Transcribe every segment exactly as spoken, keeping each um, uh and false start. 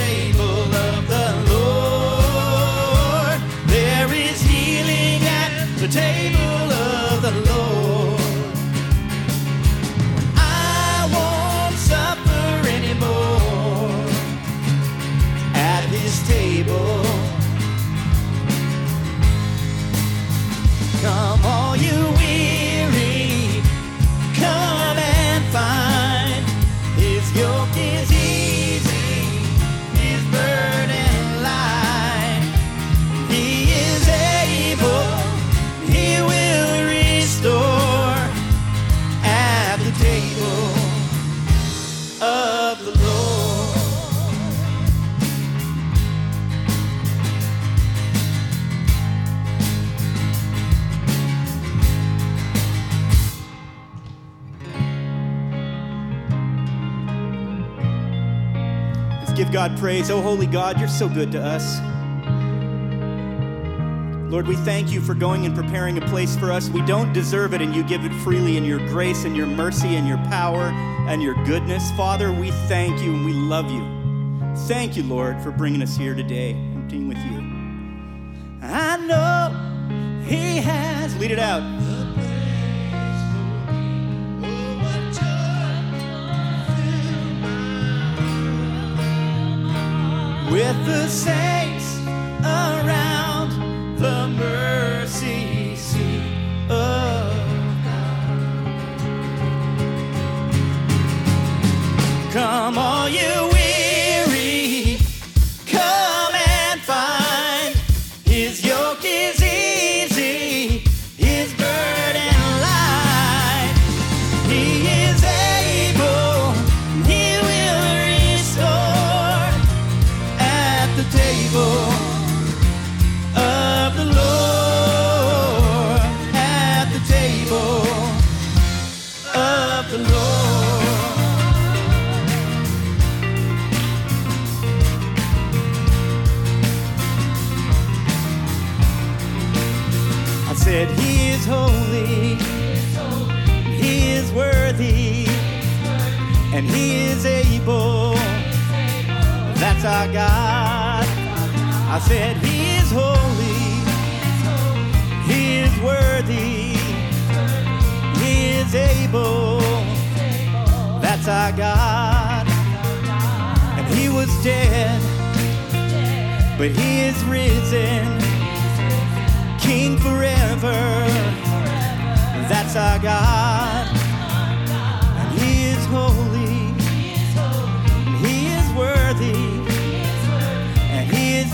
table of the Lord. There is healing at the table of the Lord. I won't suffer anymore at his table. Come all you weary, come and find his yoke is easy, his burden light. He is able, he will restore at the table of the Give God praise. Oh, holy God, you're so good to us. Lord, we thank you for going and preparing a place for us. We don't deserve it, and you give it freely in your grace and your mercy and your power and your goodness. Father, we thank you and we love you. Thank you, Lord, for bringing us here today and being with you. I know he has. Lead it out. With the saints around the mercy seat of God. Come all you weary, come and find his yoke is easy, his burden light. He is able, he will restore the table of the Lord, at the table of the Lord. I said, he is holy, he is worthy, and he is able. That's our God. I said, he is holy, he is worthy, he is able, that's our God. And he was dead, but he is risen, King forever, that's our God. And he is holy, he is worthy,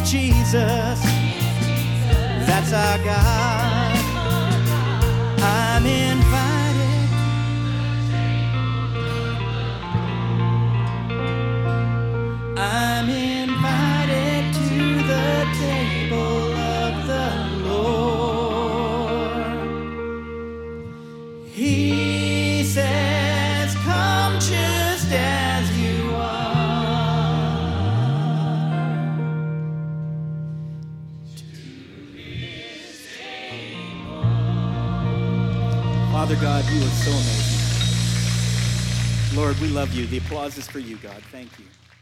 Jesus, that's our God. I'm invited. I'm invited to the table of the Lord. He says, come just as you are. Father God, you are so amazing. Lord, we love you. The applause is for you, God. Thank you.